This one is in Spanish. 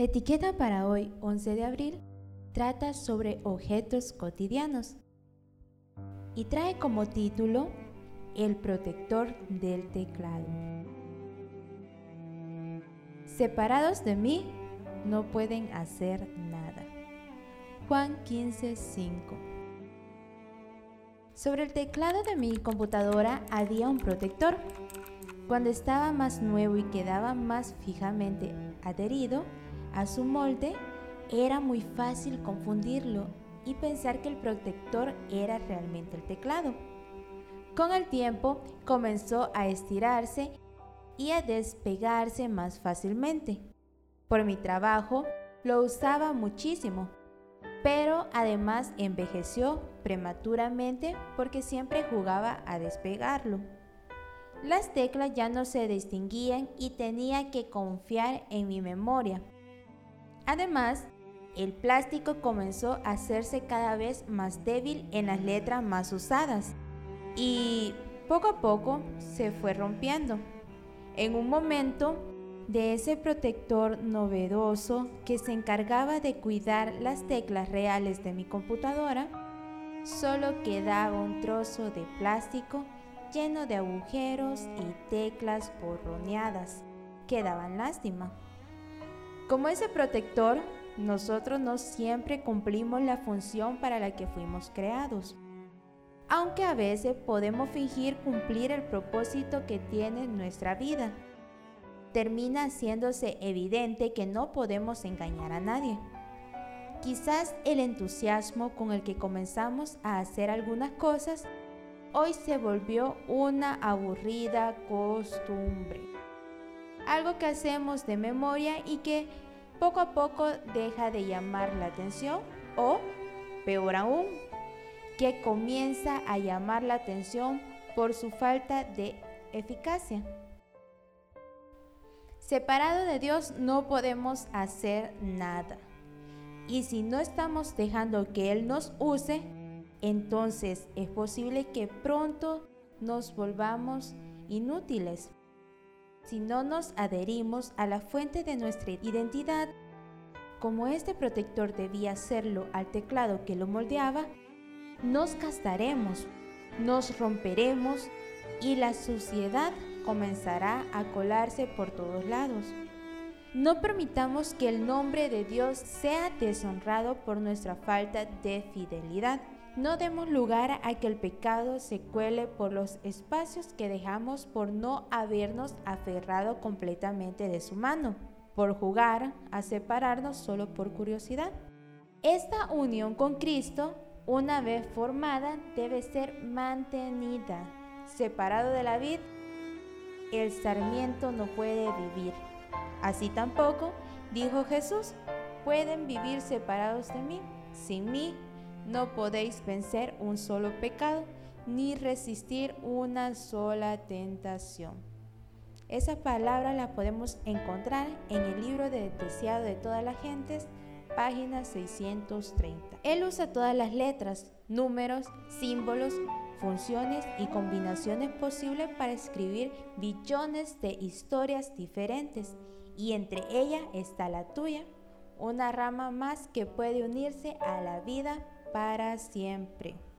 La etiqueta para hoy, 11 de abril, trata sobre objetos cotidianos y trae como título El protector del teclado. Separados de mí, no pueden hacer nada. Juan 15:5. Sobre el teclado de mi computadora había un protector. Cuando estaba más nuevo y quedaba más fijamente adherido a su molde, era muy fácil confundirlo y pensar que el protector era realmente el teclado. Con el tiempo comenzó a estirarse y a despegarse más fácilmente. Por mi trabajo lo usaba muchísimo, pero además envejeció prematuramente porque siempre jugaba a despegarlo. Las teclas ya no se distinguían y tenía que confiar en mi memoria. Además, el plástico comenzó a hacerse cada vez más débil en las letras más usadas y poco a poco se fue rompiendo. En un momento, de ese protector novedoso que se encargaba de cuidar las teclas reales de mi computadora, solo quedaba un trozo de plástico lleno de agujeros y teclas borroneadas que daban lástima. Como ese protector, nosotros no siempre cumplimos la función para la que fuimos creados, aunque a veces podemos fingir cumplir el propósito que tiene nuestra vida. Termina haciéndose evidente que no podemos engañar a nadie. Quizás el entusiasmo con el que comenzamos a hacer algunas cosas hoy se volvió una aburrida costumbre. Algo que hacemos de memoria y que poco a poco deja de llamar la atención o, peor aún, que comienza a llamar la atención por su falta de eficacia. Separado de Dios no podemos hacer nada. Y si no estamos dejando que Él nos use, entonces es posible que pronto nos volvamos inútiles. Si no nos adherimos a la fuente de nuestra identidad, como este protector debía hacerlo al teclado que lo moldeaba, nos gastaremos, nos romperemos y la suciedad comenzará a colarse por todos lados. No permitamos que el nombre de Dios sea deshonrado por nuestra falta de fidelidad. No demos lugar a que el pecado se cuele por los espacios que dejamos por no habernos aferrado completamente de su mano, por jugar a separarnos solo por curiosidad. Esta unión con Cristo, una vez formada, debe ser mantenida. Separado de la vid, el sarmiento no puede vivir. Así tampoco, dijo Jesús, pueden vivir separados de mí. Sin mí no podéis vencer un solo pecado ni resistir una sola tentación. Esa palabra la podemos encontrar en el libro de Deseado de Todas las Gentes, página 630. Él usa todas las letras, números, símbolos, funciones y combinaciones posibles para escribir billones de historias diferentes, y entre ellas está la tuya, una rama más que puede unirse a la vida para siempre.